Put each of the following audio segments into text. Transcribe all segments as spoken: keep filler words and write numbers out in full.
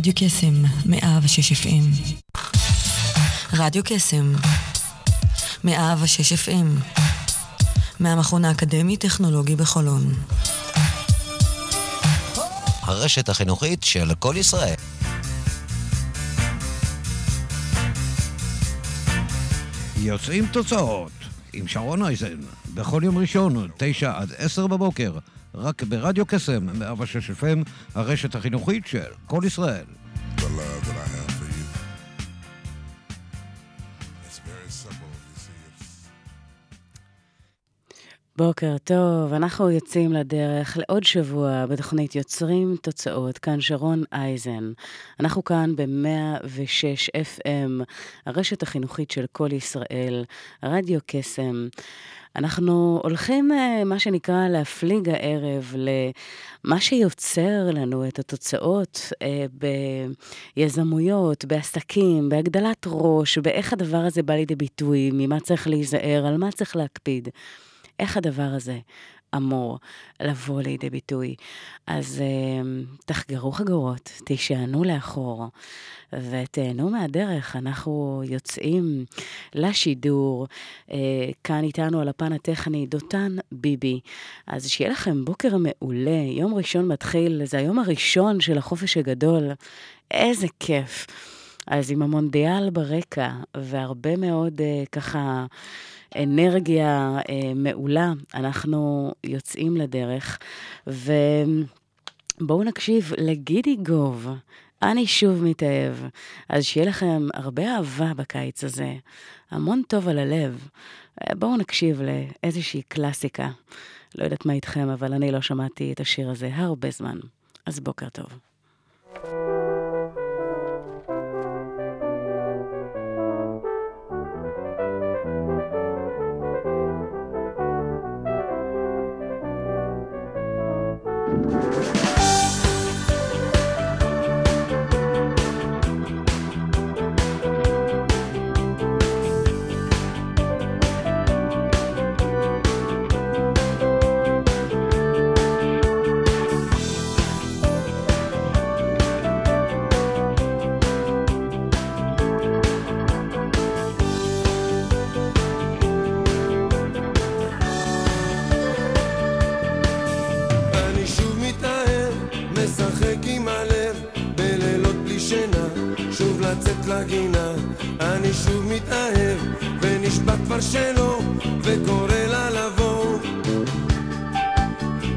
רדיו קסם מאה ושש אף אם. רדיו קסם מאה ושש אף אם מהמכון האקדמי-טכנולוגי בחולון. הרשת החינוכית של כל ישראל. יוצאים תוצאות עם שרון אייזן בכל יום ראשון תשע עד עשר בבוקר, רק ברדיו קסם מאה ושש אף אם, הרשת החינוכית של כל ישראל. בוקר טוב, אנחנו יוצאים לדרך לעוד שבוע בתוכנית יוצרים תוצאות, כאן שרון אייזן. אנחנו כאן ב-מאה ושש אף אם, הרשת החינוכית של כל ישראל, רדיו קסם. אנחנו הולכים, מה שנקרא, להפליג הערב למה שיוצר לנו את התוצאות ביזמויות, בעסקים, בהגדלת ראש, באיך הדבר הזה בא לידי ביטוי, ממה צריך להיזהר, על מה צריך להקפיד. איך הדבר הזה אמור לבוא לידי ביטוי? אז תחגרו חגורות, תישענו לאחור ותיהנו מהדרך. אנחנו יוצאים לשידור, כאן איתנו על הפן הטכני דותן ביבי. אז שיהיה לכם בוקר מעולה, יום ראשון מתחיל, זה היום הראשון של החופש הגדול, איזה כיף. אז עם המונדיאל ברקע והרבה מאוד ככה אנרגיה אה, מעולה, אנחנו יוצאים לדרך, ובואו נקשיב לגידי גוב, אני שוב מתאהב. אז שיהיה לכם הרבה אהבה בקיץ הזה, המון טוב על הלב. בואו נקשיב לאיזושהי קלאסיקה, לא יודעת מה איתכם, אבל אני לא שמעתי את השיר הזה הרבה זמן, אז בוקר טוב. אני שוב מתאהב ונשבע כבר שלא וקורא לה לבוא.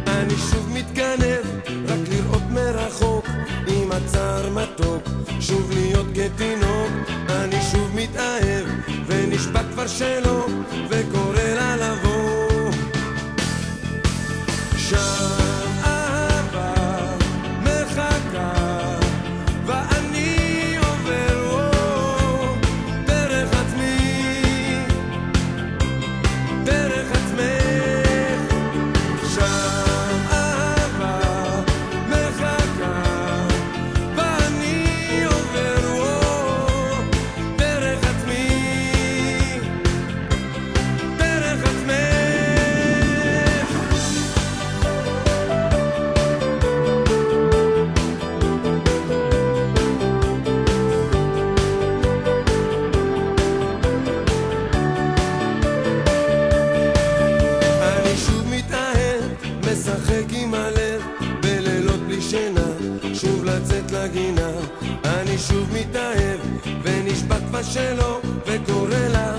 אני שוב מתגנב רק לראות מרחוק עם הצער מתוק, שוב להיות כתינוק. אני שוב מתאהב ונשבע כבר שלא וקורא לה לבוא. שם שלו וקורא לה.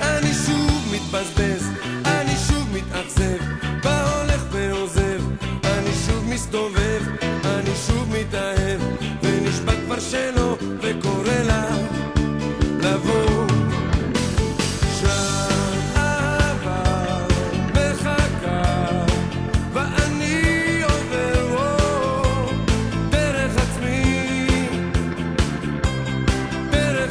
אני שוב מתבזבז, אני שוב מתאכזב, בא הולך ועוזב, אני שוב מסתובב, אני שוב מתאהב ונשבע כבר שלו וקורא לה לבוא. Better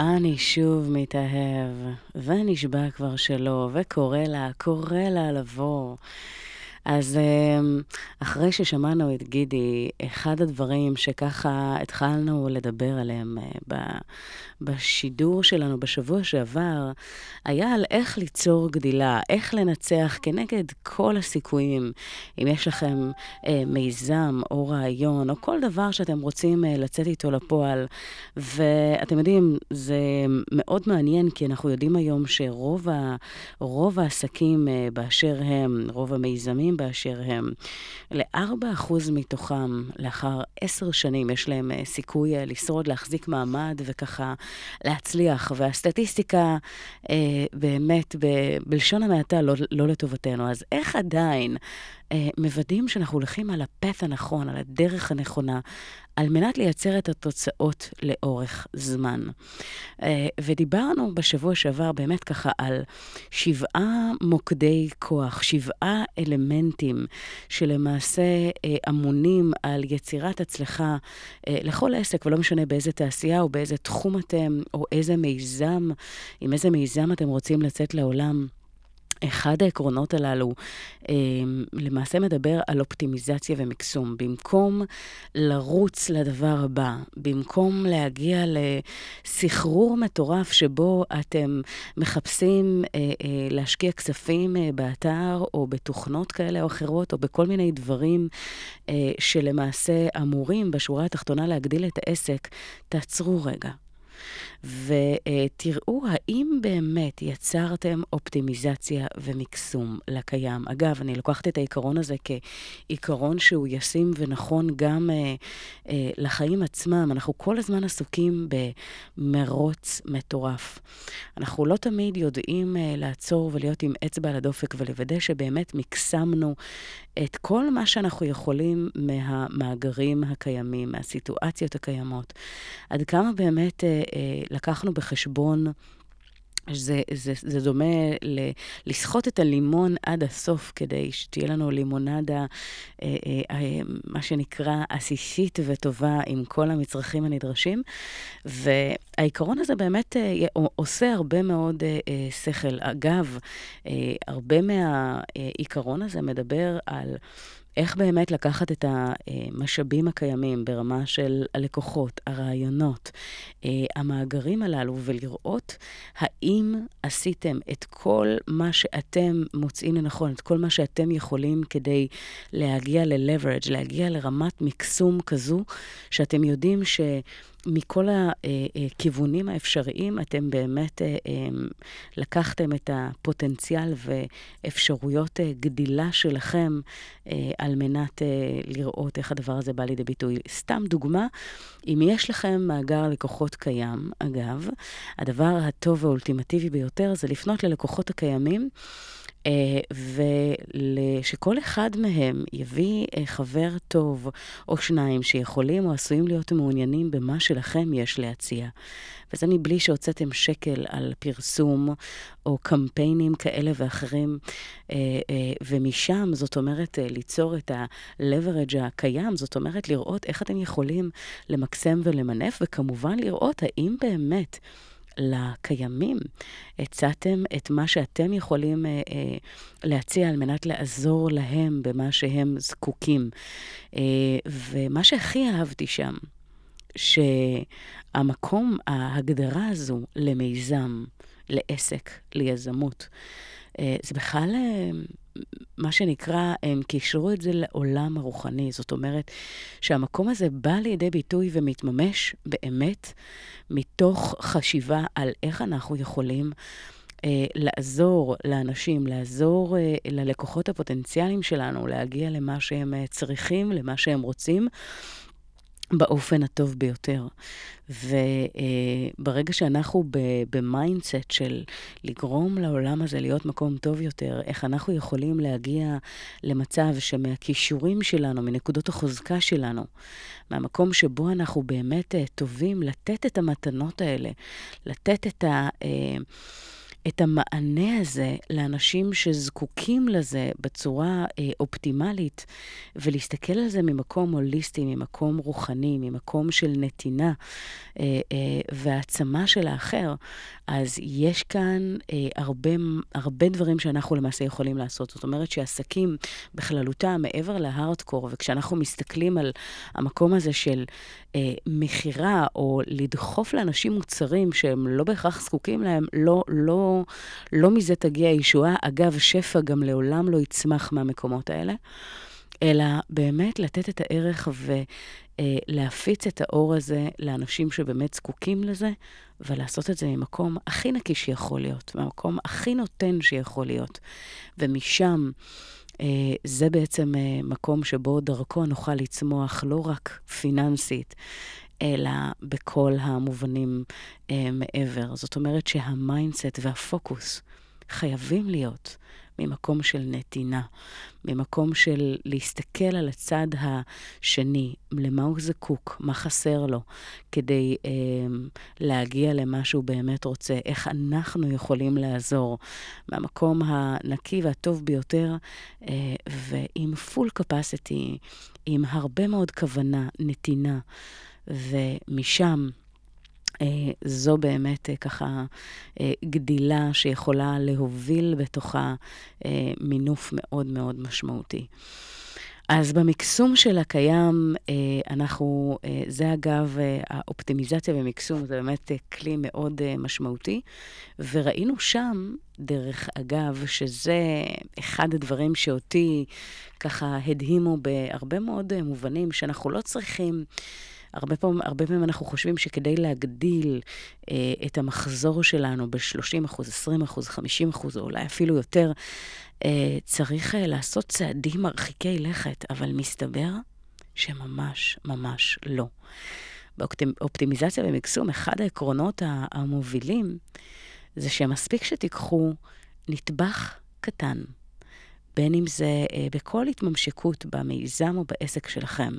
אני שוב מתאהב, ונשבע כבר שלא, וקורא לה, קורא לה לבוא. אז אחרי ששמענו את גידי, אחד הדברים שככה התחלנו לדבר עליהם בשידור שלנו בשבוע שעבר, היה על איך ליצור גדילה, איך לנצח כנגד כל הסיכויים. אם יש לכם מיזם או רעיון, או כל דבר שאתם רוצים לצאת איתו לפועל, ואתם יודעים, זה מאוד מעניין, כי אנחנו יודעים היום שרוב ה, רוב העסקים באשר הם, רוב המיזמים, באשר הם, ל-ארבעה אחוז מתוכם לאחר עשר שנים יש להם סיכוי לשרוד, להחזיק מעמד וככה להצליח, והסטטיסטיקה אה, באמת ב- בלשון המעטה לא, לא לטובתנו. אז איך עדיין אה, מוודאים שאנחנו הולכים על הפת הנכון, על הדרך הנכונה, על מנת לייצר את התוצאות לאורך זמן? אה, ודיברנו בשבוע שעבר באמת ככה על שבעה מוקדי כוח, שבעה אלמנטים שלמעשה אה, אמונים על יצירת הצלחה אה, לכל עסק, ולא משנה באיזה תעשייה או באיזה תחום אתם, או איזה מיזם, עם איזה מיזם אתם רוצים לצאת לעולם. אחד העקרונות הללו אה, למעשה מדבר על אופטימיזציה ומקסום. במקום לרוץ לדבר הבא, במקום להגיע לסחרור מטורף שבו אתם מחפשים אה, אה, להשקיע כספים אה, באתר או בתוכנות כאלה או אחרות, או בכל מיני דברים אה, שלמעשה אמורים בשורה התחתונה להגדיל את העסק, תעצרו רגע. ותראו האם באמת יצרתם אופטימיזציה ומקסום לקיים. אגב, אני לוקחת את העיקרון הזה כעיקרון שהוא ישים ונכון גם אה, אה, לחיים עצמם. אנחנו כל הזמן עסוקים במרוץ מטורף. אנחנו לא תמיד יודעים אה, לעצור ולהיות עם אצבע על הדופק ולוודא שבאמת מקסמנו את כל מה שאנחנו יכולים מהמאגרים הקיימים, מהסיטואציות הקיימות. עד כמה באמת אה, לקחנו בחשבון, זה, זה, זה דומה לסחוט את הלימון עד הסוף, כדי שתהיה לנו לימונדה, אה, אה, מה שנקרא, עסיסית וטובה עם כל המצרכים הנדרשים. והעיקרון הזה באמת אה, עושה הרבה מאוד אה, אה, שכל. אגב, אה, הרבה מהעיקרון הזה מדבר על איך באמת לקחת את המשאבים הקיימים ברמה של הלקוחות, הרעיונות, המאגרים הללו, ולראות האם עשיתם את כל מה שאתם מוצאים לנכון, את כל מה שאתם יכולים כדי להגיע ל-leverage, להגיע לרמת מקסום כזו, שאתם יודעים ש... מכל הכיוונים האפשריים, אתם באמת לקחתם את הפוטנציאל ואפשרויות גדילה שלכם, על מנת לראות איך הדבר הזה בא לידי ביטוי. סתם דוגמה, אם יש לכם מאגר לקוחות קיים, אגב, הדבר הטוב והאולטימטיבי ביותר זה לפנות ללקוחות הקיימים, ושכל אחד מהם יביא חבר טוב או שניים שיכולים או עשויים להיות מעוניינים במה שלכם יש להציע. וזה מבלי שהוצאתם שקל על פרסום או קמפיינים כאלה ואחרים, ומשם זאת אומרת ליצור את ה-leverage הקיים, זאת אומרת לראות איך אתם יכולים למקסם ולמנף, וכמובן לראות האם באמת לקיימים הצעתם את מה שאתם יכולים אה, אה, להציע על מנת לעזור להם במה שהם זקוקים. אה, ומה שהכי אהבתי שם, שהמקום, ההגדרה הזו למיזם, לעסק, ליזמות, אה, זה בכלל... אה, מה שנקרא, הם קישרו את זה לעולם הרוחני. זאת אומרת שהמקום הזה בא לידי ביטוי ומתממש באמת מתוך חשיבה על איך אנחנו יכולים אה, לעזור לאנשים, לעזור אה, ללקוחות הפוטנציאליים שלנו, להגיע למה שהם צריכים, למה שהם רוצים, באופן הטוב ביותר. וברגע שאנחנו במיינדסט של לגרום לעולם הזה להיות מקום טוב יותר, איך אנחנו יכולים להגיע למצב שמהכישורים שלנו, מנקודות החוזקה שלנו, מהמקום שבו אנחנו באמת טובים, לתת את המתנות האלה, לתת את ה... את המענה הזה לאנשים שזקוקים לזה בצורה אה, אופטימלית, ולהסתכל על זה ממקום הוליסטי, ממקום רוחני, ממקום של נתינה אה, אה, והעצמה של האחר, אז יש כאן אה, הרבה, הרבה דברים שאנחנו למעשה יכולים לעשות. זאת אומרת שהעסקים בכללותה מעבר להארדקור, וכשאנחנו מסתכלים על המקום הזה של אה, מחירה או לדחוף לאנשים מוצרים שהם לא בהכרח זקוקים להם, לא, לא, לא מזה תגיע הישועה. אגב, שפע גם לעולם לא יצמח מהמקומות האלה, אלא באמת לתת את הערך ולהפיץ את האור הזה לאנשים שבאמת זקוקים לזה, ולעשות את זה ממקום הכי נקי שיכול להיות, מהמקום הכי נותן שיכול להיות. ומשם זה בעצם מקום שבו דרכו נוכל לצמוח לא רק פיננסית, אלא בכל המובנים אה, מעבר. זאת אומרת שהמיינדסט והפוקוס חייבים להיות ממקום של נתינה, ממקום של להסתכל על הצד השני, למה הוא זקוק, מה חסר לו, כדי אה, להגיע למה שהוא באמת רוצה, איך אנחנו יכולים לעזור, מהמקום הנקי והטוב ביותר, אה, ועם פול קפסיטי, עם הרבה מאוד כוונה, נתינה, ומשם זו באמת ככה גדילה שיכולה להוביל בתוכה מינוף מאוד מאוד משמעותי. אז במקסום של הקיים, אנחנו, זה אגב, האופטימיזציה במקסום, זה באמת כלי מאוד משמעותי, וראינו שם, דרך אגב, שזה אחד הדברים שאותי ככה הדהימו בהרבה מאוד מובנים, שאנחנו לא צריכים, הרבה פעמים, הרבה פעמים אנחנו חושבים שכדי להגדיל אה, את המחזור שלנו ב-שלושים אחוז, עשרים אחוז, חמישים אחוז, או אולי אפילו יותר, אה, צריך אה, לעשות צעדים מרחיקי לכת, אבל מסתבר שממש ממש לא. באופטימיזציה במקסום, אחד העקרונות המובילים זה שמספיק שתיקחו נטבח קטן, בין אם זה אה, בכל התממשקות במיזם או בעסק שלכם,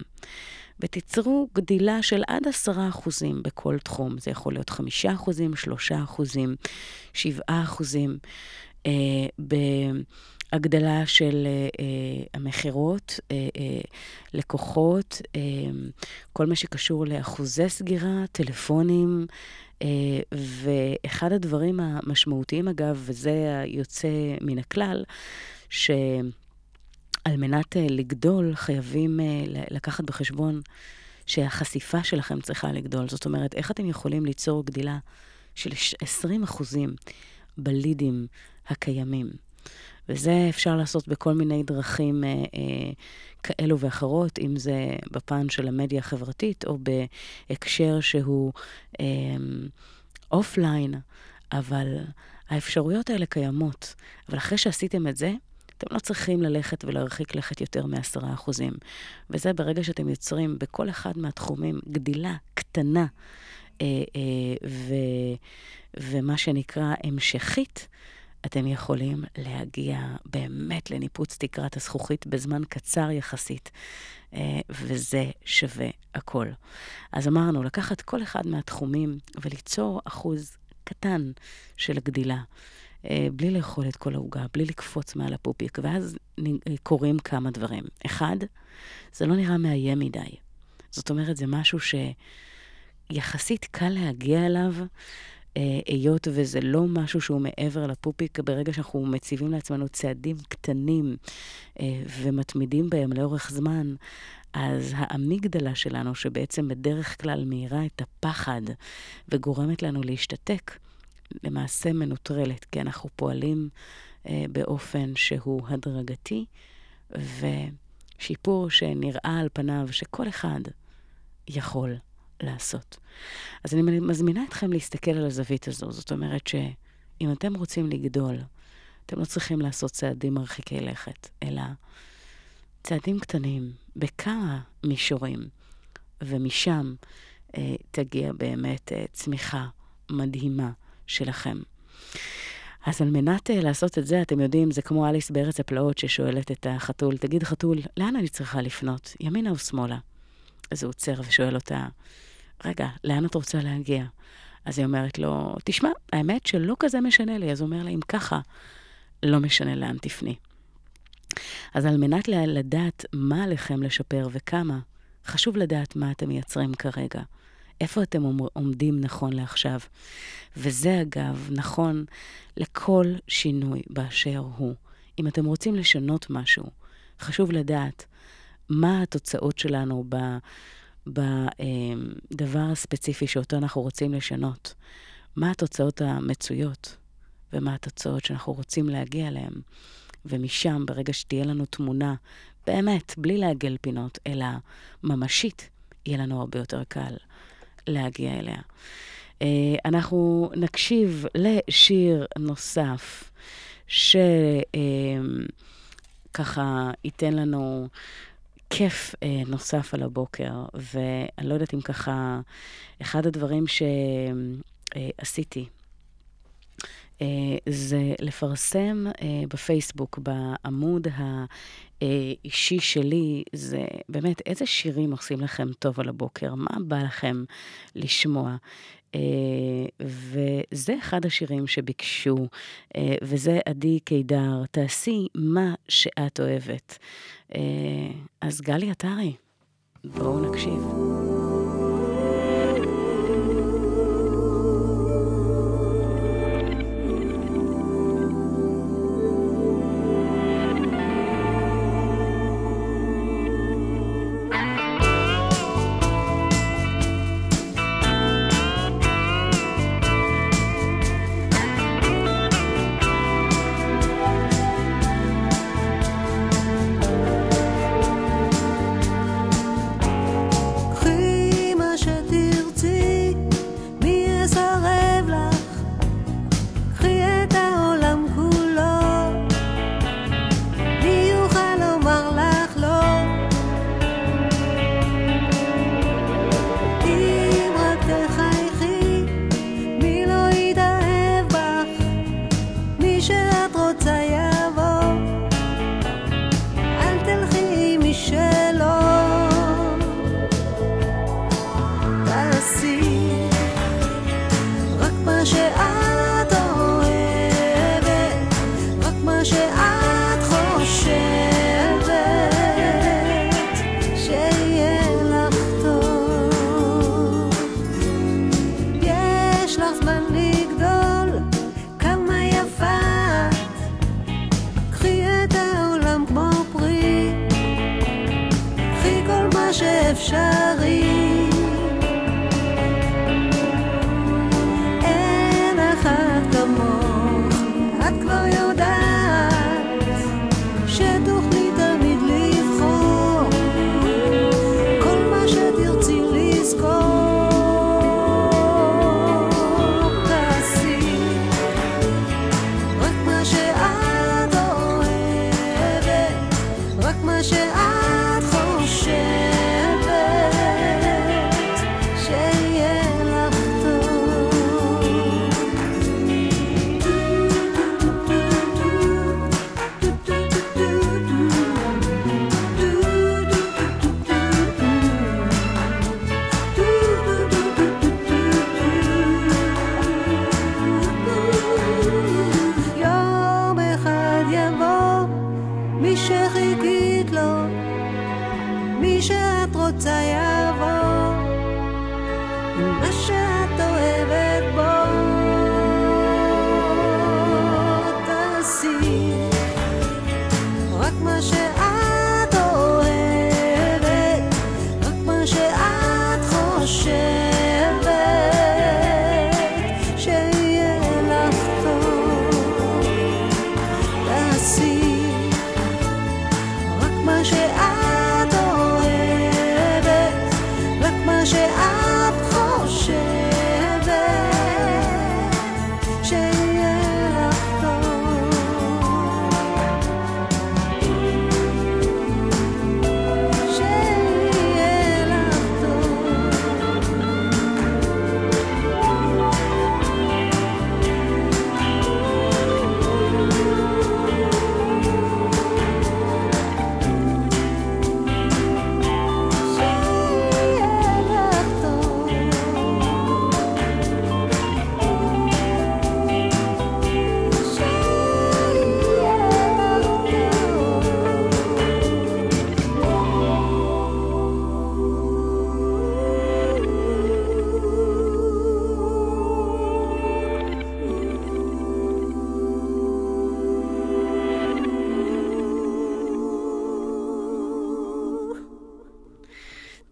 ותיצרו גדילה של עד עשרה אחוזים בכל תחום. זה יכול להיות חמישה אחוזים, שלושה אחוזים, שבעה אחוזים, אה, בהגדלה של אה, המחירות, אה, אה, לקוחות, אה, כל מה שקשור לאחוזי סגירה, טלפונים, אה, ואחד הדברים המשמעותיים, אגב, וזה יוצא מן הכלל, ש... על מנת לגדול, חייבים לקחת בחשבון שהחשיפה שלכם צריכה לגדול. זאת אומרת, איך אתם יכולים ליצור גדילה של עשרים אחוז בלידים הקיימים? וזה אפשר לעשות בכל מיני דרכים אה, אה, כאלו ואחרות, אם זה בפן של המדיה החברתית או בהקשר שהוא אה, אופליין, אבל האפשרויות האלה קיימות. אבל אחרי שעשיתם את זה, אתם לא צריכים ללכת ולהרחיק לכת יותר מעשרה אחוזים. וזה ברגע שאתם יוצרים בכל אחד מהתחומים גדילה קטנה, אה, אה, ו, ומה שנקרא המשכית, אתם יכולים להגיע באמת לניפוץ תקרת הזכוכית בזמן קצר יחסית, אה, וזה שווה הכל. אז אמרנו, לקחת כל אחד מהתחומים וליצור אחוז קטן של גדילה, בלי לאכול את כל ההוגה, בלי לקפוץ מעל הפופיק, ואז קוראים כמה דברים. אחד, זה לא נראה מאיים מדי. זאת אומרת, זה משהו שיחסית קל להגיע אליו, היות וזה לא משהו שהוא מעבר לפופיק, ברגע שאנחנו מציבים לעצמנו צעדים קטנים ומתמידים בהם לאורך זמן, אז האמיגדלה שלנו, שבעצם בדרך כלל מהירה את הפחד וגורמת לנו להשתתק, למעשה מנוטרלת, כי אנחנו פועלים אה, באופן שהוא הדרגתי, ושיפור שנראה על פניו שכל אחד יכול לעשות. אז אני מזמינה אתכם להסתכל על הזווית הזו. זאת אומרת שאם אתם רוצים לגדול, אתם לא צריכים לעשות צעדים מרחיקי לכת, אלא צעדים קטנים בכמה מישורים, ומשם אה, תגיע באמת אה, צמיחה מדהימה שלכם. אז על מנת לעשות את זה, אתם יודעים, זה כמו אליס בארץ הפלאות ששואלת את החתול, תגיד חתול, לאן אני צריכה לפנות? ימינה או שמאלה? אז הוא עוצר ושואל אותה, רגע, לאן את רוצה להגיע? אז היא אומרת לו, תשמע, האמת שלא כזה משנה לי. אז הוא אומר לה, אם ככה, לא משנה לאן תפני. אז על מנת לדעת מה עליכם לשפר וכמה, חשוב לדעת מה אתם מייצרים כרגע. איפה אתם עומדים נכון לעכשיו. וזה אגב נכון לכל שינוי באשר הוא. אם אתם רוצים לשנות משהו, חשוב לדעת מה התוצאות שלנו בדבר הספציפי שאותו אנחנו רוצים לשנות. מה התוצאות המצויות ומה התוצאות שאנחנו רוצים להגיע אליהן. ומשם, ברגע שתהיה לנו תמונה, באמת, בלי לעגל פינות, אלא ממשית, יהיה לנו הרבה יותר קל להגיע אליה. אנחנו נקשיב לשיר נוסף, שככה ייתן לנו כיף נוסף על הבוקר, ואני לא יודעת אם ככה, אחד הדברים שעשיתי, זה לפרסם בפייסבוק, בעמוד האישי שלי, זה באמת איזה שירים עושים לכם טוב על הבוקר, מה בא לכם לשמוע. וזה אחד השירים שביקשו, וזה עדי קידר, תעשי מה שאת אוהבת. אז גלי עטרי, בואו נקשיב. שאת אוהבת, רק מה שאת חושבת.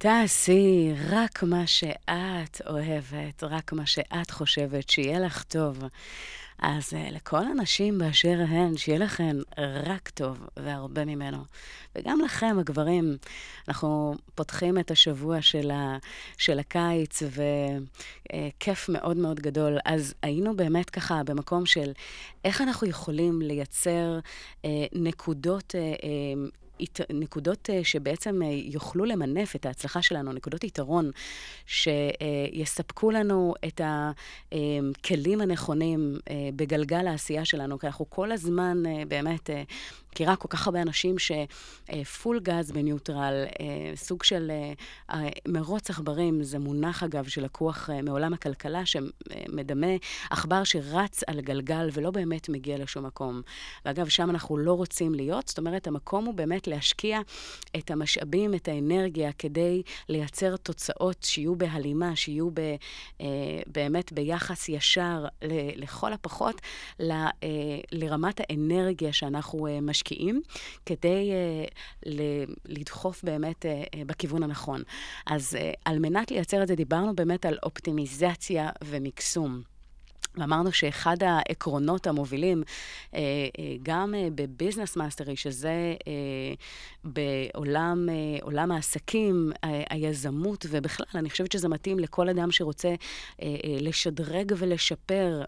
תעשי רק מה שאת אוהבת, רק מה שאת חושבת שיהיה לך טוב. אז לכל הנשים באשר הן, שיהיה לכן רק טוב והרבה ממנו. וגם לכם, הגברים, אנחנו פותחים את השבוע של, ה, של הקיץ, וכיף מאוד מאוד גדול. אז היינו באמת ככה במקום של איך אנחנו יכולים לייצר נקודות נקודות שבעצם יוכלו למנף את ההצלחה שלנו, נקודות יתרון שיספקו לנו את הכלים הנכונים בגלגל העשייה שלנו, כי אנחנו כל הזמן באמת מכירה כל כך הרבה אנשים שפול גז בניוטרל, סוג של מרוץ עכברים, זה מונח אגב שלקוח מעולם הכלכלה שמדמה עכבר שרץ על גלגל ולא באמת מגיע לשום מקום. ואגב, שם אנחנו לא רוצים להיות, זאת אומרת, המקום הוא באמת להשקיע את המשאבים, את האנרגיה, כדי לייצר תוצאות שיהיו בהלימה, שיהיו ב, באמת ביחס ישר לכל הפחות, ל, לרמת האנרגיה שאנחנו משקיעים. כדי uh, לדחוף באמת uh, uh, בכיוון הנכון. אז uh, על מנת לייצר את זה, דיברנו באמת על אופטימיזציה ומקסום. ואמרנו שאחד העקרונות המובילים, גם בביזנס מאסטרי, שזה בעולם עולם העסקים, היזמות, ובכלל, אני חושבת שזה מתאים לכל אדם שרוצה לשדרג ולשפר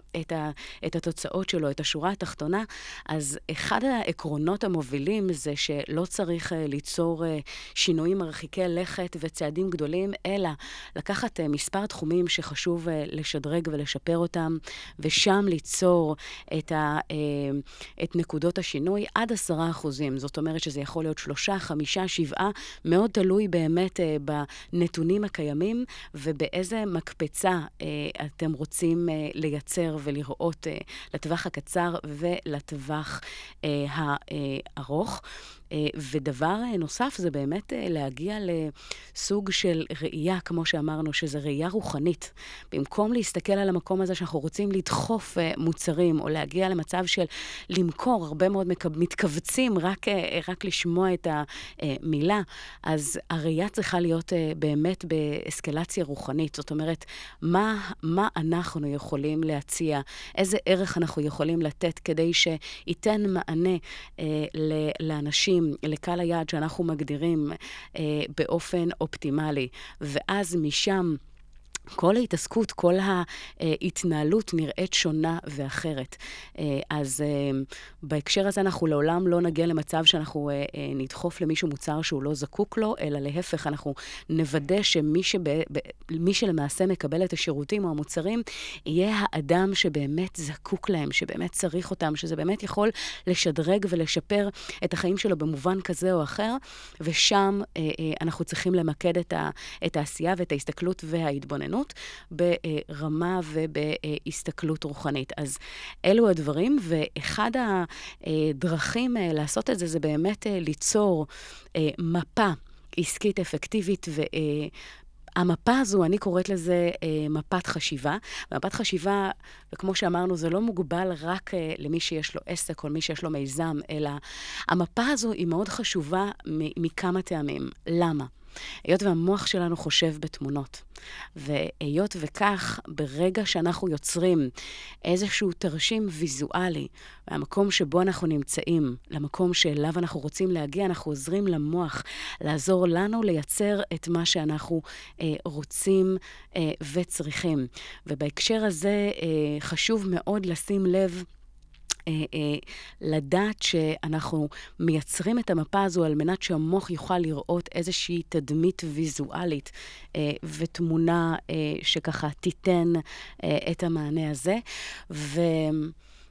את התוצאות שלו, את השורה התחתונה. אז אחד העקרונות המובילים זה שלא צריך ליצור שינויים מרחיקי לכת וצעדים גדולים, אלא לקחת מספר תחומים שחשוב לשדרג ולשפר אותם, ושם ליצור את, ה, את נקודות השינוי עד עשרה אחוזים. זאת אומרת שזה יכול להיות שלושה, חמישה, שבעה, מאוד תלוי באמת בנתונים הקיימים, ובאיזה מקפצה אתם רוצים לייצר ולראות לטווח הקצר ולטווח הארוך. ודבר נוסף זה באמת להגיע לסוג של ראייה, כמו שאמרנו, שזה ראייה רוחנית. במקום להסתכל על המקום הזה שאנחנו רוצים לדחוף מוצרים, או להגיע למצב של למכור, הרבה מאוד מתכווצים רק, רק לשמוע את המילה, אז הראייה צריכה להיות באמת באסקלציה רוחנית. זאת אומרת, מה, מה אנחנו יכולים להציע, איזה ערך אנחנו יכולים לתת כדי שייתן מענה לאנשים, לקהל היעד שאנחנו מגדירים אה, באופן אופטימלי. ואז משם כל ההתעסקות, כל ההתנהלות נראית שונה ואחרת. אז בהקשר הזה אנחנו לעולם לא נגיע למצב שאנחנו נדחוף למישהו מוצר שהוא לא זקוק לו, אלא להפך, אנחנו נוודא שמי שבא, מי שלמעשה מקבל את השירותים או המוצרים, יהיה האדם שבאמת זקוק להם, שבאמת צריך אותם, שזה באמת יכול לשדרג ולשפר את החיים שלו במובן כזה או אחר, ושם אנחנו צריכים למקד את העשייה ואת ההסתכלות וההתבוננות. ברמה ובהסתכלות רוחנית. אז אלו הדברים, ואחד הדרכים לעשות את זה, זה באמת ליצור מפה עסקית אפקטיבית, ו... המפה הזו, אני קוראת לזה אה, מפת חשיבה. מפת חשיבה, וכמו שאמרנו, זה לא מוגבל רק אה, למי שיש לו עסק או למי שיש לו מיזם, אלא המפה הזו היא מאוד חשובה מ- מכמה טעמים. למה? היות והמוח שלנו חושב בתמונות, והיות וכך, ברגע שאנחנו יוצרים איזשהו תרשים ויזואלי, והמקום שבו אנחנו נמצאים, למקום שאליו אנחנו רוצים להגיע, אנחנו עוזרים למוח לעזור לנו לייצר את מה שאנחנו אה, רוצים אה, וצריכים. ובהקשר הזה אה, חשוב מאוד לשים לב, לדעת שאנחנו מייצרים את המפה הזו על מנת שהמוח יוכל לראות איזושהי תדמית ויזואלית ותמונה שככה תיתן את המענה הזה. ו...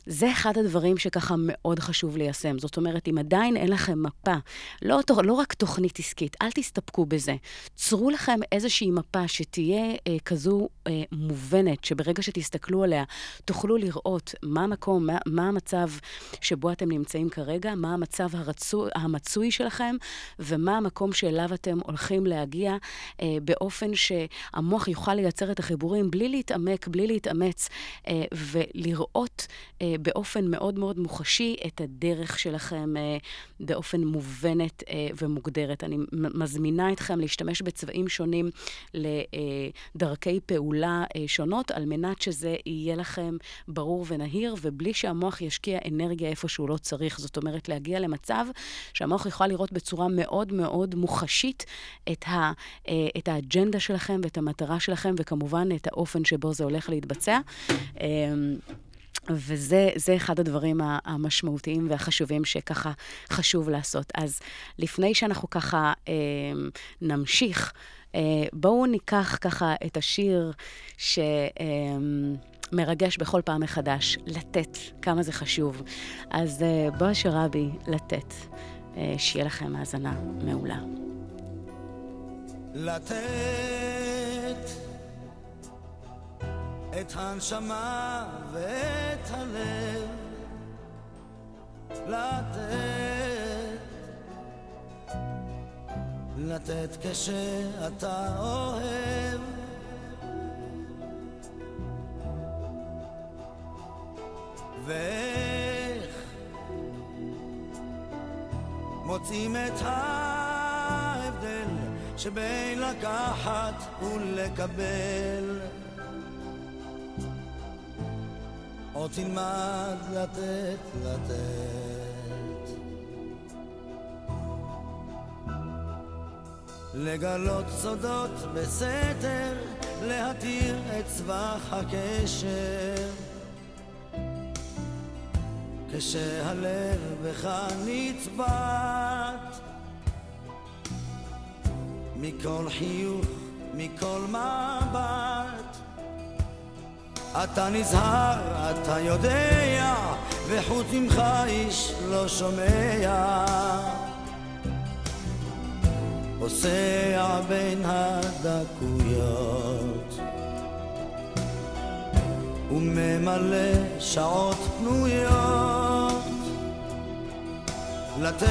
זה אחד הדברים שככה מאוד חשוב ליישם. זאת אומרת, אם עדיין אין לכם מפה, לא, לא רק תוכנית עסקית, אל תסתפקו בזה. צרו לכם איזושהי מפה שתהיה אה, כזו אה, מובנת, שברגע שתסתכלו עליה, תוכלו לראות מה המקום, מה, מה המצב שבו אתם נמצאים כרגע, מה המצב הרצו, המצוי שלכם, ומה המקום שאליו אתם הולכים להגיע, אה, באופן שהמוח יוכל לייצר את החיבורים, בלי להתעמק, בלי להתאמץ, אה, ולראות אה, באופן מאוד מאוד מוחשי את הדרך שלכם באופן מובנת ומוגדרת. אני מזמינה אתכם להשתמש בצבעים שונים לדרכי פעולה שונות, על מנת שזה יהיה לכם ברור ונהיר, ובלי שהמוח ישקיע אנרגיה איפה שהוא לא צריך. זאת אומרת, להגיע למצב שהמוח יכול לראות בצורה מאוד מאוד מוחשית את ה, את האג'נדה שלכם ואת המטרה שלכם, וכמובן את האופן שבו זה הולך להתבצע. וזה, זה אחד הדברים המשמעותיים והחשובים שככה חשוב לעשות. אז לפני שאנחנו ככה נמשיך, בואו ניקח ככה את השיר שמרגש בכל פעם מחדש, לתת, כמה זה חשוב. אז בוא שרבי, לתת, שיהיה לכם האזנה מעולה. לתת את הנשמה ואת הלב, לתת, לתת כשאתה אוהב, ואיך מוצאים את ההבדל שבין לקחת ולקבל. או תלמד לתת, לתת, לגלות סודות בסתר, להתיר את סבך הקשר, כשהלב בך נצבט, מכל חיוך, מכל מבט, אתה נזהר, אתה יודע, וחוץ ממך איש לא שומע, עושה בין הדקויות וממלא שעות פנויות. לתת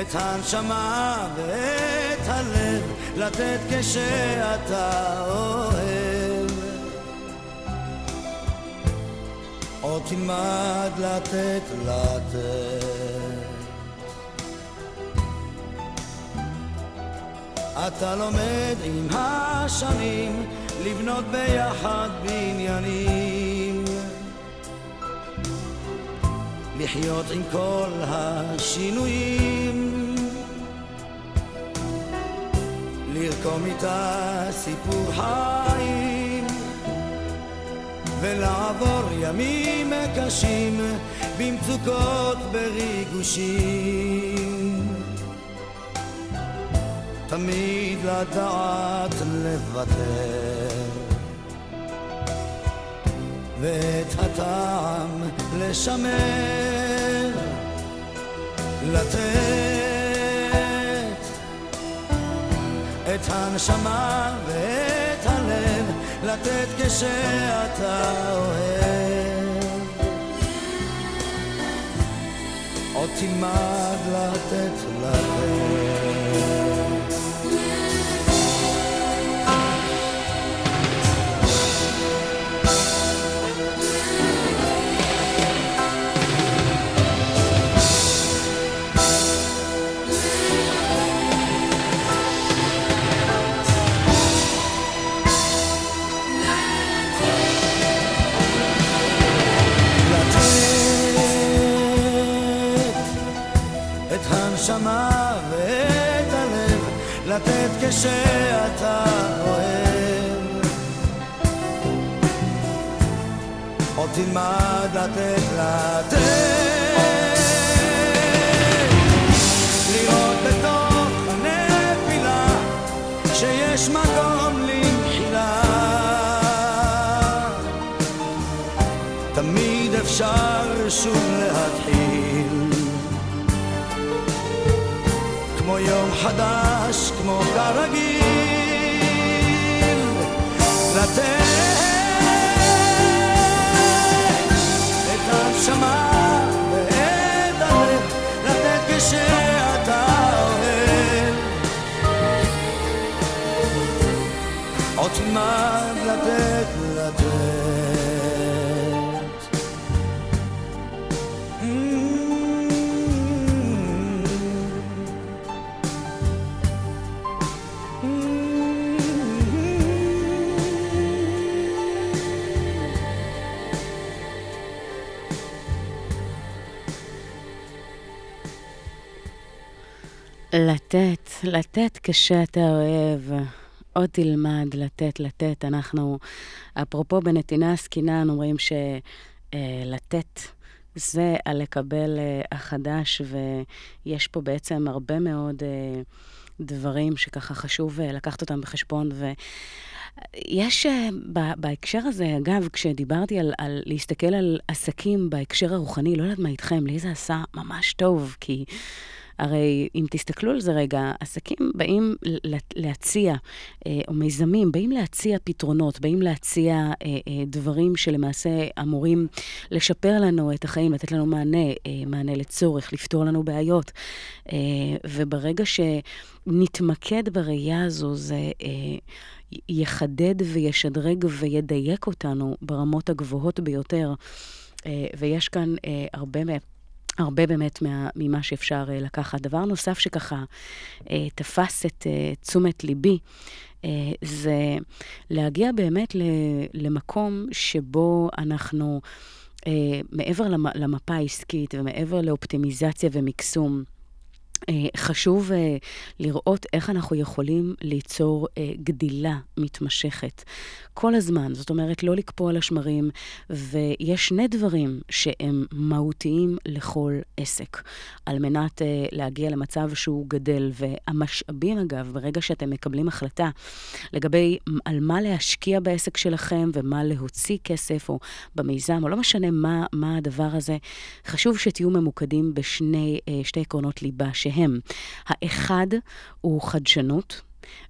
את הנשמה ואת הלב, לתת כשאתה אוהב, או תלמד לתת, לתת, אתה לומד עם השנים לבנות ביחד בניינים, לחיות עם כל השינויים, לרקום איתה סיפור חיים, ולעבור ימים קשים במצוקות בריגושים, תמיד לדעת לוותר ואת הטעם לשמר. לתת את הנשמה ואת הלב, לתת כשאתה אוהב, או תלמד לתת, לתת. הנשמה ואת הלב, לתת כשאתה אוהב, או תלמד לתת, לתת, לראות בתוך הנפילה שיש מקום למחילה, תמיד אפשר שוב להתחיל, כמו יום חדש, כמו כרגיל. לתת את הנשמה ואת הלב, לתת כשאתה אוהב, או לא תימד לתת לתת לתת, לתת כשאתה אוהב עוד תלמד לתת, לתת. אנחנו, אפרופו בנתינה הסכינן, אומרים שלתת זה על לקבל החדש, ויש פה בעצם הרבה מאוד דברים שככה חשוב לקחת אותם בחשבון. ויש בהקשר הזה, אגב, כשדיברתי על, על להסתכל על עסקים בהקשר הרוחני, לא יודעת מה איתכם, לי זה עשה ממש טוב, כי הרי אם תסתכלו על זה רגע, עסקים באים להציע, או מיזמים, באים להציע פתרונות, באים להציע דברים שלמעשה אמורים לשפר לנו את החיים, לתת לנו מענה, מענה לצורך, לפתור לנו בעיות. וברגע שנתמקד בראייה הזו, זה יחדד וישדרג וידייק אותנו ברמות הגבוהות ביותר. ויש כאן הרבה מה... הרבה באמת מה, ממה שאפשר לקחת. דבר נוסף שככה תפס את תשומת ליבי, זה להגיע באמת למקום שבו אנחנו, מעבר למפה העסקית ומעבר לאופטימיזציה ומקסום, חשוב לראות איך אנחנו יכולים ליצור גדילה מתמשכת כל הזמן. זאת אומרת, לא לקפוא על השמרים, ויש שני דברים שהם מהותיים לכל עסק, על מנת להגיע למצב שהוא גדל. והמשאבים, אגב, ברגע שאתם מקבלים החלטה לגבי על מה להשקיע בעסק שלכם, ומה להוציא כסף, או במיזם, או לא משנה מה, מה הדבר הזה, חשוב שתהיו ממוקדים בשני, שתי עקרונות ליבה, שהם, האחד הוא חדשנות,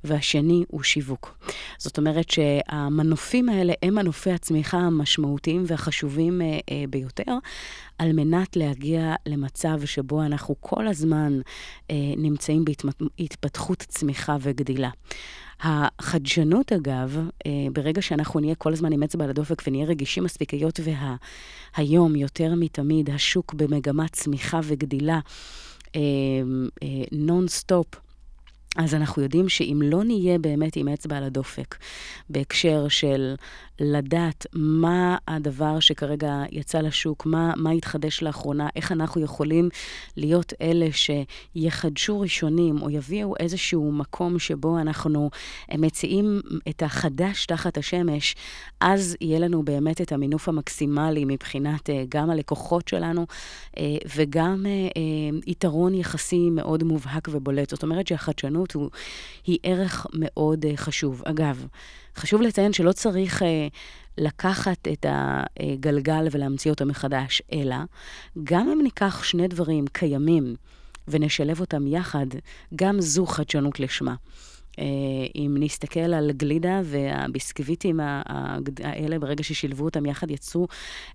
והשני הוא שיווק. זאת אומרת שהמנופים האלה הם מנופי הצמיחה המשמעותיים והחשובים ביותר, על מנת להגיע למצב שבו אנחנו כל הזמן נמצאים בהתפתחות צמיחה וגדילה. החדשנות, אגב, ברגע שאנחנו נהיה כל הזמן עם אצבע על הדופק ונהיה רגישים מספיק, היות והיום יותר מתמיד השוק במגמת צמיחה וגדילה, נונסטופ, אז אנחנו יודעים שאם לא נהיה באמת עם אצבע על הדופק, בהקשר של לדעת מה הדבר שכרגע יצא לשוק, מה, מה התחדש לאחרונה, איך אנחנו יכולים להיות אלה שיחדשו ראשונים, או יביאו איזשהו מקום שבו אנחנו מציעים את החדש תחת השמש, אז יהיה לנו באמת את המינוף המקסימלי מבחינת גם הלקוחות שלנו, וגם יתרון יחסי מאוד מובהק ובולט. זאת אומרת שהחדשנות הוא, היא ערך מאוד חשוב. אגב, חשוב לציין שלא צריך לקחת את הגלגל ולהמציא אותו מחדש, אלא גם אם ניקח שני דברים קיימים ונשלב אותם יחד, גם זו חדשנות לשמה. אם נסתכל על גלידה והביסקוויטים האלה, ברגע ששילבו אותם יחד יצאו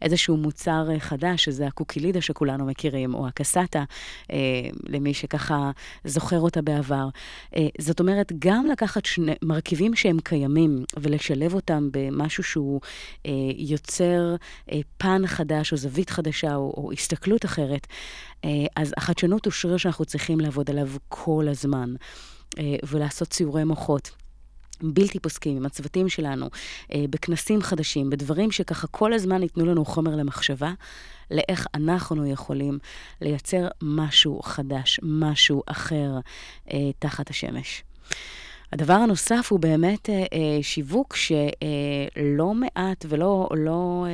איזשהו מוצר חדש, שזה הקוקילידה שכולנו מכירים, או הקסטה, למי שככה זוכר אותה בעבר. זאת אומרת, גם לקחת שני מרכיבים שהם קיימים, ולשלב אותם במשהו שהוא יוצר פן חדש, או זווית חדשה, או, או הסתכלות אחרת, אז החדשנות הוא שריר שאנחנו צריכים לעבוד עליו כל הזמן. ולעשות סיורי מוחות בלתי פוסקים עם הצוותים שלנו, בכנסים חדשים, בדברים שככה כל הזמן ייתנו לנו חומר למחשבה, לאיך אנחנו יכולים לייצר משהו חדש, משהו אחר תחת השמש. הדבר הנוסף הוא באמת שיווק, שלא מעט ולא... לא,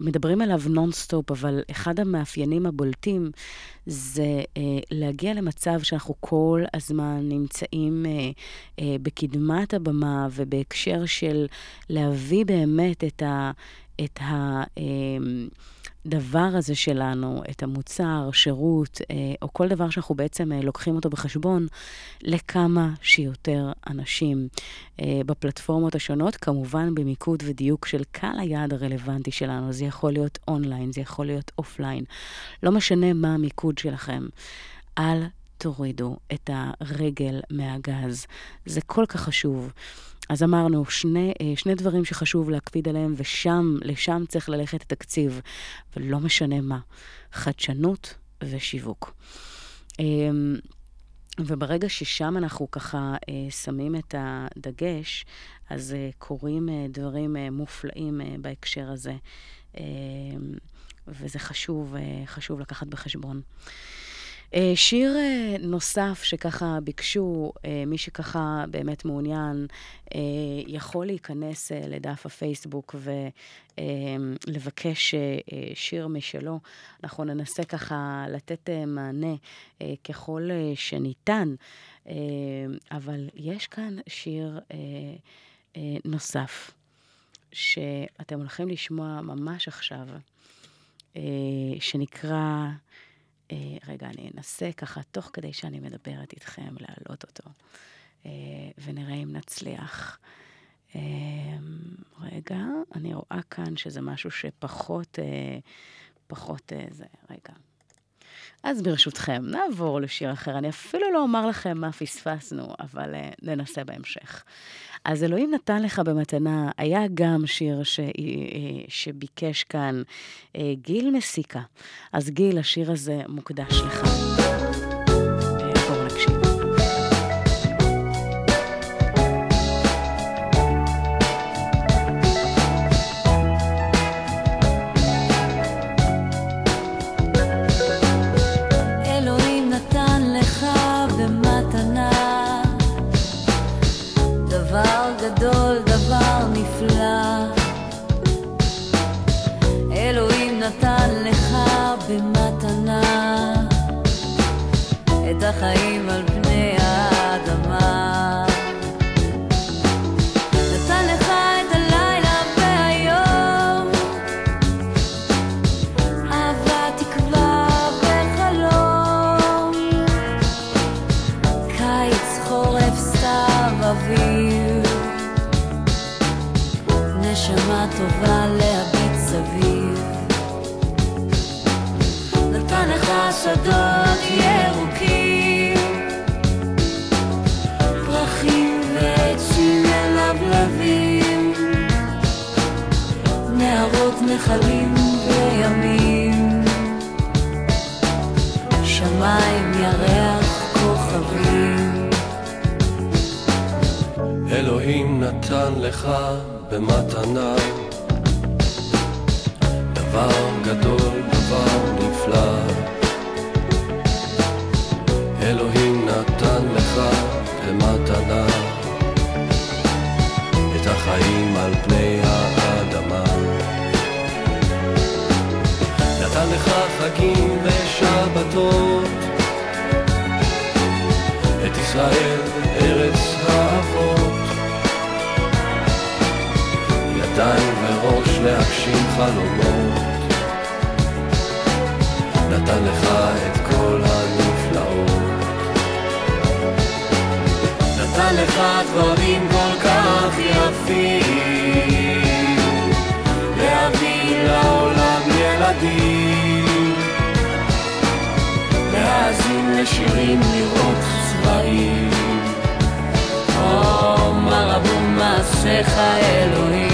מדברים עליו נונסטופ, אבל אחד המאפיינים הבולטים זה אה, להגיע למצב שאנחנו כל הזמן נמצאים אה, אה, בקדמת הבמה, ובהקשר של להביא באמת את ה... את ה אה, דבר הזה שלנו, את המוצר, שירות, או כל דבר שאנחנו בעצם לוקחים אותו בחשבון, לכמה שיותר אנשים בפלטפורמות השונות, כמובן במיקוד ודיוק של קהל היעד הרלוונטי שלנו. זה יכול להיות אונליין, זה יכול להיות אופליין. לא משנה מה המיקוד שלכם. אל תורידו את הרגל מהגז. זה כל כך חשוב. אז אמרנו שני, שני דברים שחשוב להקפיד עליהם, ושם, לשם צריך ללכת תקציב, ולא משנה מה, חדשנות ושיווק. וברגע ששם אנחנו ככה שמים את הדגש, אז קורים דברים מופלאים בהקשר הזה, וזה חשוב, חשוב לקחת בחשבון. שיר נוסף שככה ביקשו, מי שככה באמת מעוניין, יכול להיכנס לדף הפייסבוק ולבקש שיר משלו. אנחנו ננסה ככה לתת מענה ככל שניתן, אבל יש כאן שיר נוסף שאתם הולכים לשמוע ממש עכשיו, שנקרא... רגע, אני אנסה ככה, תוך כדי שאני מדברת איתכם, להעלות אותו, ונראה אם נצליח. רגע, אני רואה כאן שזה משהו שפחות, פחות זה, רגע. אז ברשותכם, נעבור לשיר אחר. אני אפילו לא אומר לכם מה פספסנו, אבל ננסה בהמשך. אז אלוהים נתן לך במתנה, היה גם שיר ש... שביקש כאן גיל מסיקה. אז גיל, השיר הזה מוקדש לך. בואו נקשיב. חיים על פני האדמה, נתן לך את הלילה והיום, אהבה, תקווה וחלום, קיץ, חורף, סתיו, אביב, נשמה טובה להביט סביב, נתן לך שדות ירוקים, לבלבים, נערות, נחלים וימים, שמיים, ירח, כוכבים. אלוהים נתן לך במתנה דבר גדול, דבר נפלא. אלוהים נתן לך במתנה חיים על פני האדמה, נתן לך חגים ושבתות, את ישראל, ארץ האבות, ידיים וראש להגשים חלומות, נתן לך את כל הנפלאות, נתן לך דברים כל כך יפים, להביא לעולם ילדים, להאזין לשירים, לראות צבעים, או מה רבו מעשיך אלוהים.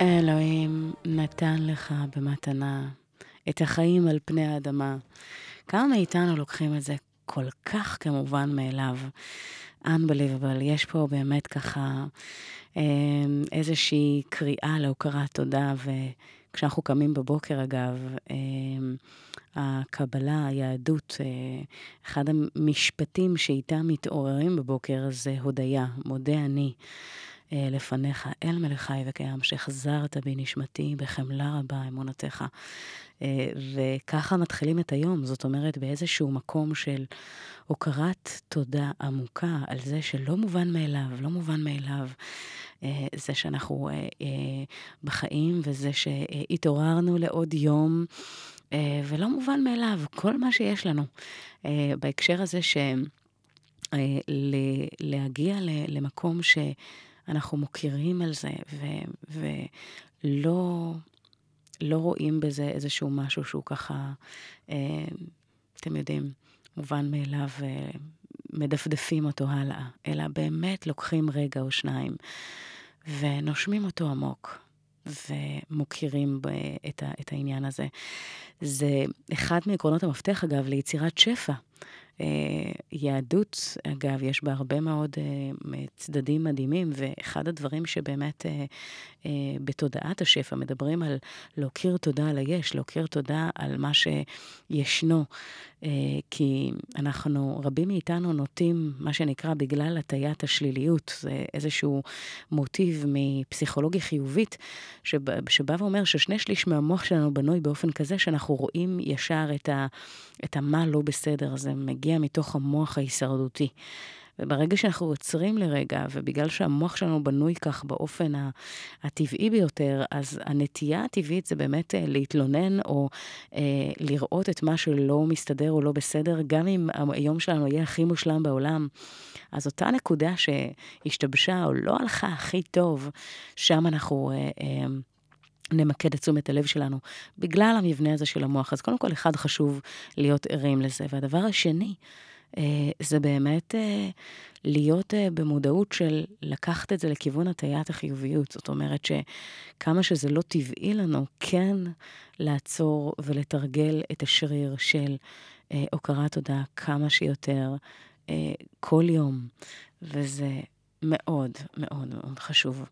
אלוהים נתן לך במתנה את החיים על פני האדמה. כמה מאיתנו לוקחים את זה כל כך כמובן מאליו. Unbelievable. יש פה באמת ככה איזושהי קריאה להוקרת תודה, וכשאנחנו קמים בבוקר אגב, הקבלה, היהדות, אחד המשפטים שאיתם מתעוררים בבוקר זה הודיה, מודה אני לפניך אל מלכי וקיים, שחזרת בי נשמתי בחמלה רבה אמונתך. וככה מתחילים את היום, זאת אומרת באיזשהו מקום של הוקרת תודה עמוקה על זה שלא מובן מאליו, לא מובן מאליו זה שאנחנו בחיים וזה שהתעוררנו לעוד יום, ולא מובן מאליו כל מה שיש לנו. בהקשר הזה ש... להגיע למקום שאנחנו מוכירים על זה ולא לא רואים בזה איזשהו משהו שהוא ככה, אתם יודעים, מובן מאליו, מדפדפים אותו הלאה, אלא באמת לוקחים רגע או שניים ונושמים אותו עמוק ומוכירים את העניין הזה. זה אחד מעקרונות המפתח, אגב, ליצירת שפע. יהדות, אגב, יש בה הרבה מאוד צדדים מדהימים, ואחד הדברים שבאמת בתודעת השפע מדברים על להוקיר תודה על היש, להוקיר תודה על מה שישנו, כי אנחנו, רבים מאיתנו נוטים, מה שנקרא, בגלל הטיית השליליות, זה איזשהו מוטיב מפסיכולוגיה חיובית, שבא ואומר ששני שליש מהמוח שלנו בנוי באופן כזה, שאנחנו רואים ישר את, ה, את המה לא בסדר, זה מגיע מתוך המוח ההישרדותי. וברגע שאנחנו עוצרים לרגע, ובגלל שהמוח שלנו בנוי כך באופן הטבעי ביותר, אז הנטייה הטבעית זה באמת להתלונן, או אה, לראות את מה שלא מסתדר או לא בסדר, גם אם היום שלנו יהיה הכי מושלם בעולם. אז אותה נקודה שהשתבשה או לא הלכה הכי טוב, שם אנחנו... אה, אה, נמקד את תשומת הלב שלנו, בגלל המבנה הזה של המוח. אז קודם כל, אחד, חשוב להיות ערים לזה. והדבר השני, זה באמת להיות במודעות של לקחת את זה לכיוון הטיית החיוביות. זאת אומרת שכמה שזה לא טבעי לנו, כן לעצור ולתרגל את השריר של הוקרת תודה כמה שיותר כל יום. וזה מאוד, מאוד, מאוד חשוב.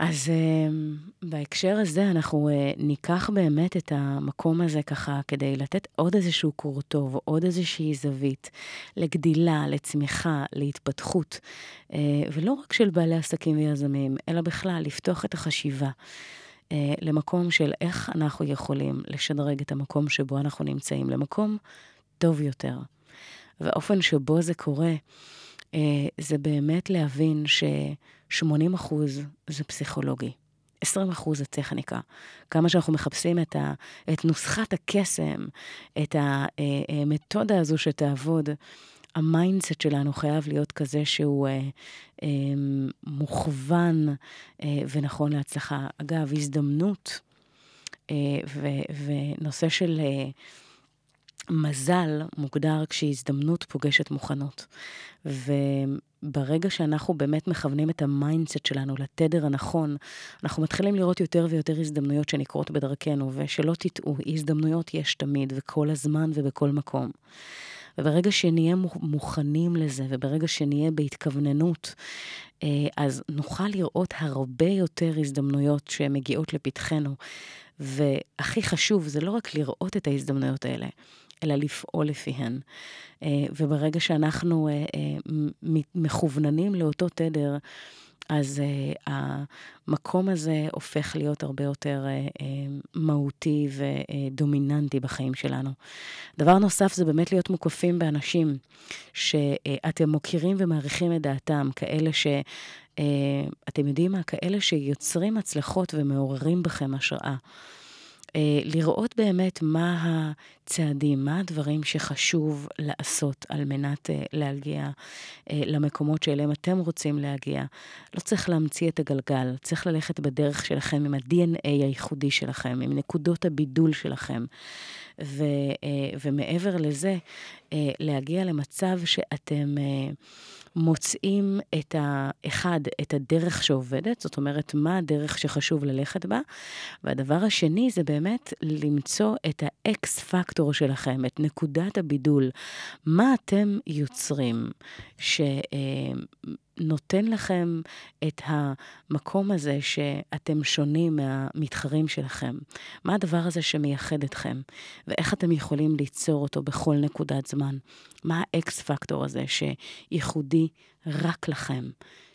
אז uh, בהקשר הזה אנחנו uh, ניקח באמת את המקום הזה ככה כדי לתת עוד איזשהו קורטוב, עוד איזושהי זווית לגדילה, לצמיחה, להתפתחות, uh, ולא רק של בעלי עסקים ויזמים, אלא בכלל לפתוח את החשיבה uh, למקום של איך אנחנו יכולים לשדרג את המקום שבו אנחנו נמצאים, למקום טוב יותר. והאופן שבו זה קורה, uh, זה באמת להבין ש... שמונים אחוז זה פסיכולוגי, עשרים אחוז זה טכניקה. כמה שאנחנו מחפשים את, ה, את נוסחת הקסם, את המתודה הזו שתעבוד, המיינדסט שלנו חייב להיות כזה שהוא אה, אה, מוכוון אה, ונכון להצלחה. אגב, הזדמנות אה, ו, ונושא של... אה, מזל מוגדר כשהזדמנות פוגשת מוכנות. וברגע שאנחנו באמת מכוונים את המיינדסט שלנו לתדר הנכון, אנחנו מתחילים לראות יותר ויותר הזדמנויות שנקרות בדרכנו, ושלא תטעו, הזדמנויות יש תמיד, וכל הזמן ובכל מקום. וברגע שנהיה מוכנים לזה, וברגע שנהיה בהתכווננות, אז נוכל לראות הרבה יותר הזדמנויות שמגיעות לפתחנו. והכי חשוב זה לא רק לראות את ההזדמנויות האלה, אלא לפעול לפיהן. וברגע שאנחנו מכווננים לאותו תדר, אז המקום הזה הופך להיות הרבה יותר מהותי ודומיננטי בחיים שלנו. דבר נוסף זה באמת להיות מוקפים באנשים שאתם מוכירים ומעריכים את דעתם, כאלה ש... אתם יודעים מה? כאלה שיוצרים הצלחות ומעוררים בכם השראה. לראות באמת מה הצעדים, מה הדברים שחשוב לעשות על מנת להגיע למקומות שאליהם אתם רוצים להגיע. לא צריך להמציא את הגלגל, צריך ללכת בדרך שלכם עם ה-די אן איי הייחודי שלכם, עם נקודות הבידול שלכם. ו, ומעבר לזה, להגיע למצב שאתם מוצאים את האחד, את הדרך שעובדת, זאת אומרת, מה הדרך שחשוב ללכת בה, והדבר השני זה באמת למצוא את האקס פקטור שלכם, את נקודת הבידול, מה אתם יוצרים ש... נותן לכם את המקום הזה שאתם שונים מהמתחרים שלכם. מה הדבר הזה שמייחד אתכם? ואיך אתם יכולים ליצור אותו בכל נקודת זמן? מה האקס פקטור הזה שייחודי רק לכם?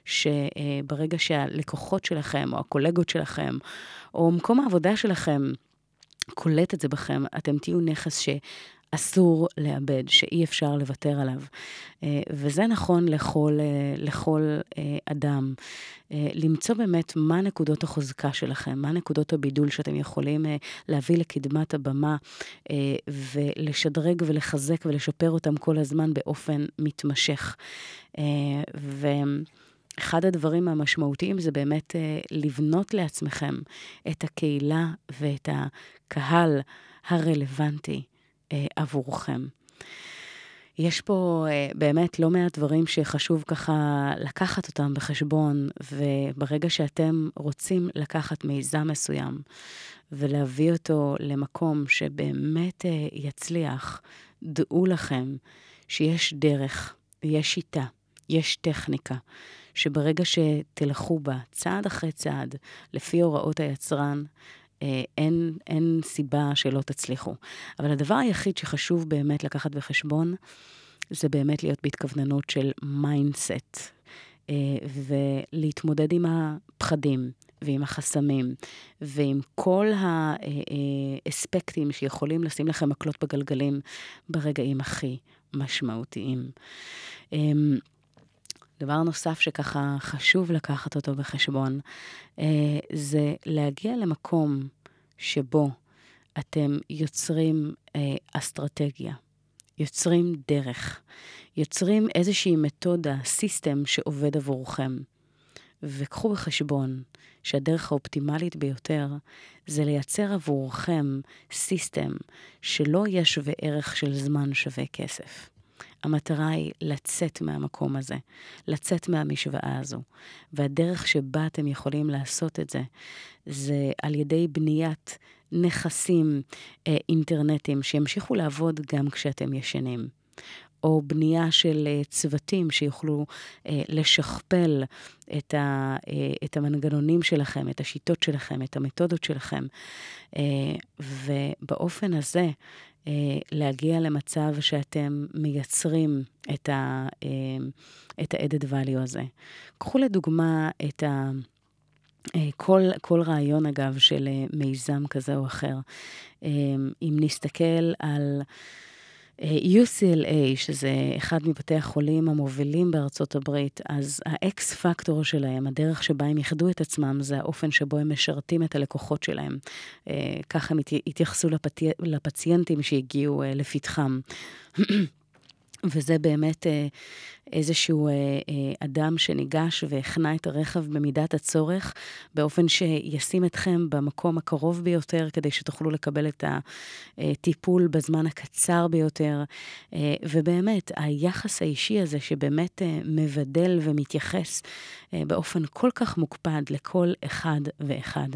שברגע שהלקוחות שלכם, או הקולגות שלכם, או מקום העבודה שלכם, קולט את זה בכם, אתם תהיו נכס ש... אסור לאבד, שאי אפשר לוותר עליו. וזה נכון לכל, לכל אדם. למצוא באמת מה נקודות החוזקה שלכם, מה נקודות הבידול שאתם יכולים להביא לקדמת הבמה, ולשדרג ולחזק ולשפר אותם כל הזמן באופן מתמשך. ו... אחד הדברים המשמעותיים זה באמת לבנות לעצמכם את הקהילה ואת הקהל הרלוונטי. עבורכם. יש פה באמת לא מעט דברים שחשוב ככה לקחת אותם בחשבון, וברגע שאתם רוצים לקחת מיזם מסוים ולהביא אותו למקום שבאמת יצליח, דעו לכם שיש דרך, יש שיטה, יש טכניקה, שברגע שתלכו בה צעד אחרי צעד, לפי הוראות היצרן, אין, אין סיבה שלא תצליחו. אבל הדבר היחיד שחשוב באמת לקחת בחשבון, זה באמת להיות בהתכווננות של מיינדסט, ולהתמודד עם הפחדים, ועם החסמים, ועם כל האספקטים שיכולים לשים לכם מקלות בגלגלים, ברגעים הכי משמעותיים. דבר נוסף שככה חשוב לקחת אותו בחשבון, זה להגיע למקום שבו אתם יוצרים אסטרטגיה, יוצרים דרך, יוצרים איזושהי מתודה, סיסטם שעובד עבורכם. וקחו בחשבון שהדרך האופטימלית ביותר זה לייצר עבורכם סיסטם שלא יהיה שווה ערך של זמן שווה כסף. המטרה היא לצאת מהמקום הזה, לצאת מהמשוואה הזו. והדרך שבה אתם יכולים לעשות את זה, זה על ידי בניית נכסים אה, אינטרנטיים שימשיכו לעבוד גם כשאתם ישנים. או בנייה של אה, צוותים שיוכלו אה, לשכפל את, ה, אה, את המנגנונים שלכם, את השיטות שלכם, את המתודות שלכם. אה, ובאופן הזה, להגיע למצב שאתם מייצרים את ה את ה-added value הזה. קחו לדוגמה את ה כל כל רעיון אגב של מיזם כזה או אחר. אם נסתכל על יו סי אל איי, שזה אחד מבתי החולים המובילים בארצות הברית, אז האקס פקטור שלהם, הדרך שבה הם יחדו את עצמם, זה האופן שבו הם משרתים את הלקוחות שלהם. כך הם התייחסו לפתי... לפציינטים שהגיעו לפתחם. וזה באמת איזשהו אדם שניגש והכנה את הרכב במידת הצורך, באופן שישים אתכם במקום הקרוב ביותר, כדי שתוכלו לקבל את הטיפול בזמן הקצר ביותר. ובאמת, היחס האישי הזה שבאמת מבדל ומתייחס באופן כל כך מוקפד לכל אחד ואחד.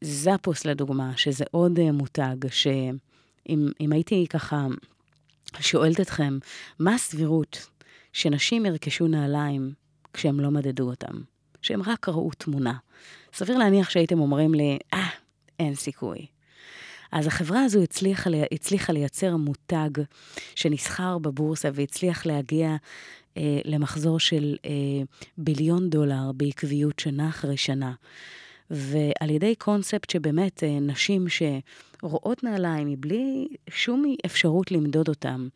זאפוס לדוגמה, שזה עוד מותג, שאם הייתי ככה... שואלת אתכם, מה הסבירות שנשים ירכשו נעליים כשהם לא מדדו אותם? שהם רק ראו תמונה. סביר להניח שהייתם אומרים לי, אה, אין סיכוי. אז החברה הזו הצליחה, הצליחה לייצר מותג שנסחר בבורסה והצליח להגיע אה, למחזור של אה, ביליון דולר בעקביות שנה אחרי שנה. ועל ידי קונספט שבאמת נשים שרואות נעליים מבלי שום אפשרות למדוד אותם,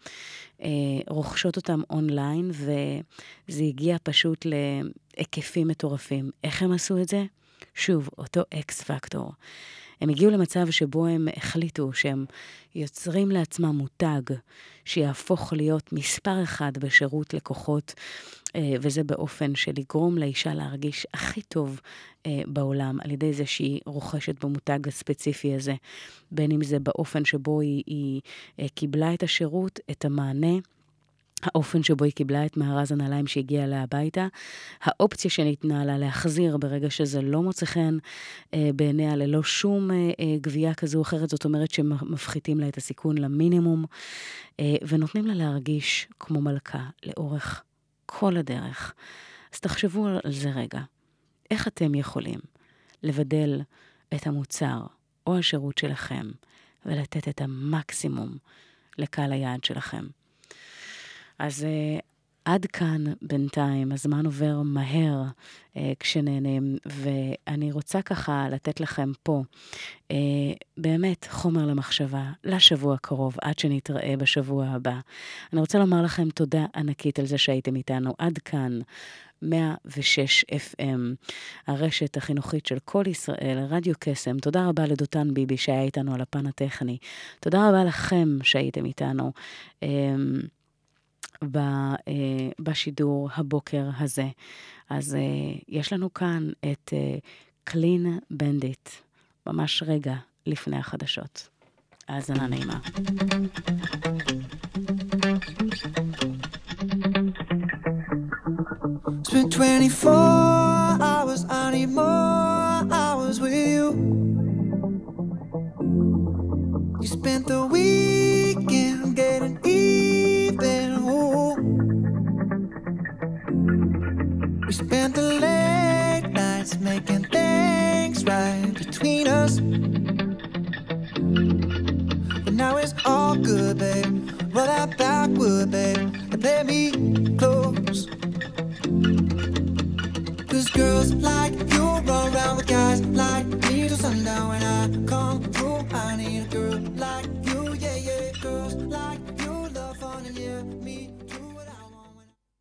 רוכשות אותם אונליין, וזה הגיע פשוט להיקפים מטורפים. איך הם עשו את זה? שוב, אותו אקס פקטור. הם הגיעו למצב שבו הם החליטו שהם יוצרים לעצמם מותג שיהפוך להיות מספר אחד בשירות לקוחות, וזה באופן של לגרום לאישה להרגיש הכי טוב בעולם, על ידי זה שהיא רוכשת במותג הספציפי הזה, בין אם זה באופן שבו היא, היא קיבלה את השירות, את המענה, האופן שבו היא קיבלה את מארז הנעליים שהגיעה לה הביתה, האופציה שניתנה לה להחזיר ברגע שזה לא מוצא חן אה, בעיניה ללא שום אה, אה, גבייה כזו או אחרת, זאת אומרת שמפחיתים לה את הסיכון למינימום, אה, ונותנים לה להרגיש כמו מלכה לאורך כל הדרך. אז תחשבו על זה רגע. איך אתם יכולים לבדל את המוצר או השירות שלכם, ולתת את המקסימום לקהל היעד שלכם? אז uh, עד כאן בינתיים, הזמן עובר מהר uh, כשנהנים, ואני רוצה ככה לתת לכם פה uh, באמת חומר למחשבה לשבוע הקרוב, עד שנתראה בשבוע הבא. אני רוצה לומר לכם תודה ענקית על זה שהייתם איתנו עד כאן. מאה ושש אף אם, הרשת החינוכית של כל ישראל, רדיו קסם. תודה רבה לדותן ביבי שהיה איתנו על הפן הטכני. תודה רבה לכם שהייתם איתנו Uh, בשידור הבוקר הזה. אז יש לנו כאן את קלין בנדיט, ממש רגע לפני החדשות. האזנה נעימה. Spent twenty-four hours, I need more hours with you. You spent the weekend getting even. We spent the late nights making things right between us, but now it's all good, babe. Roll that backward, babe, and play me.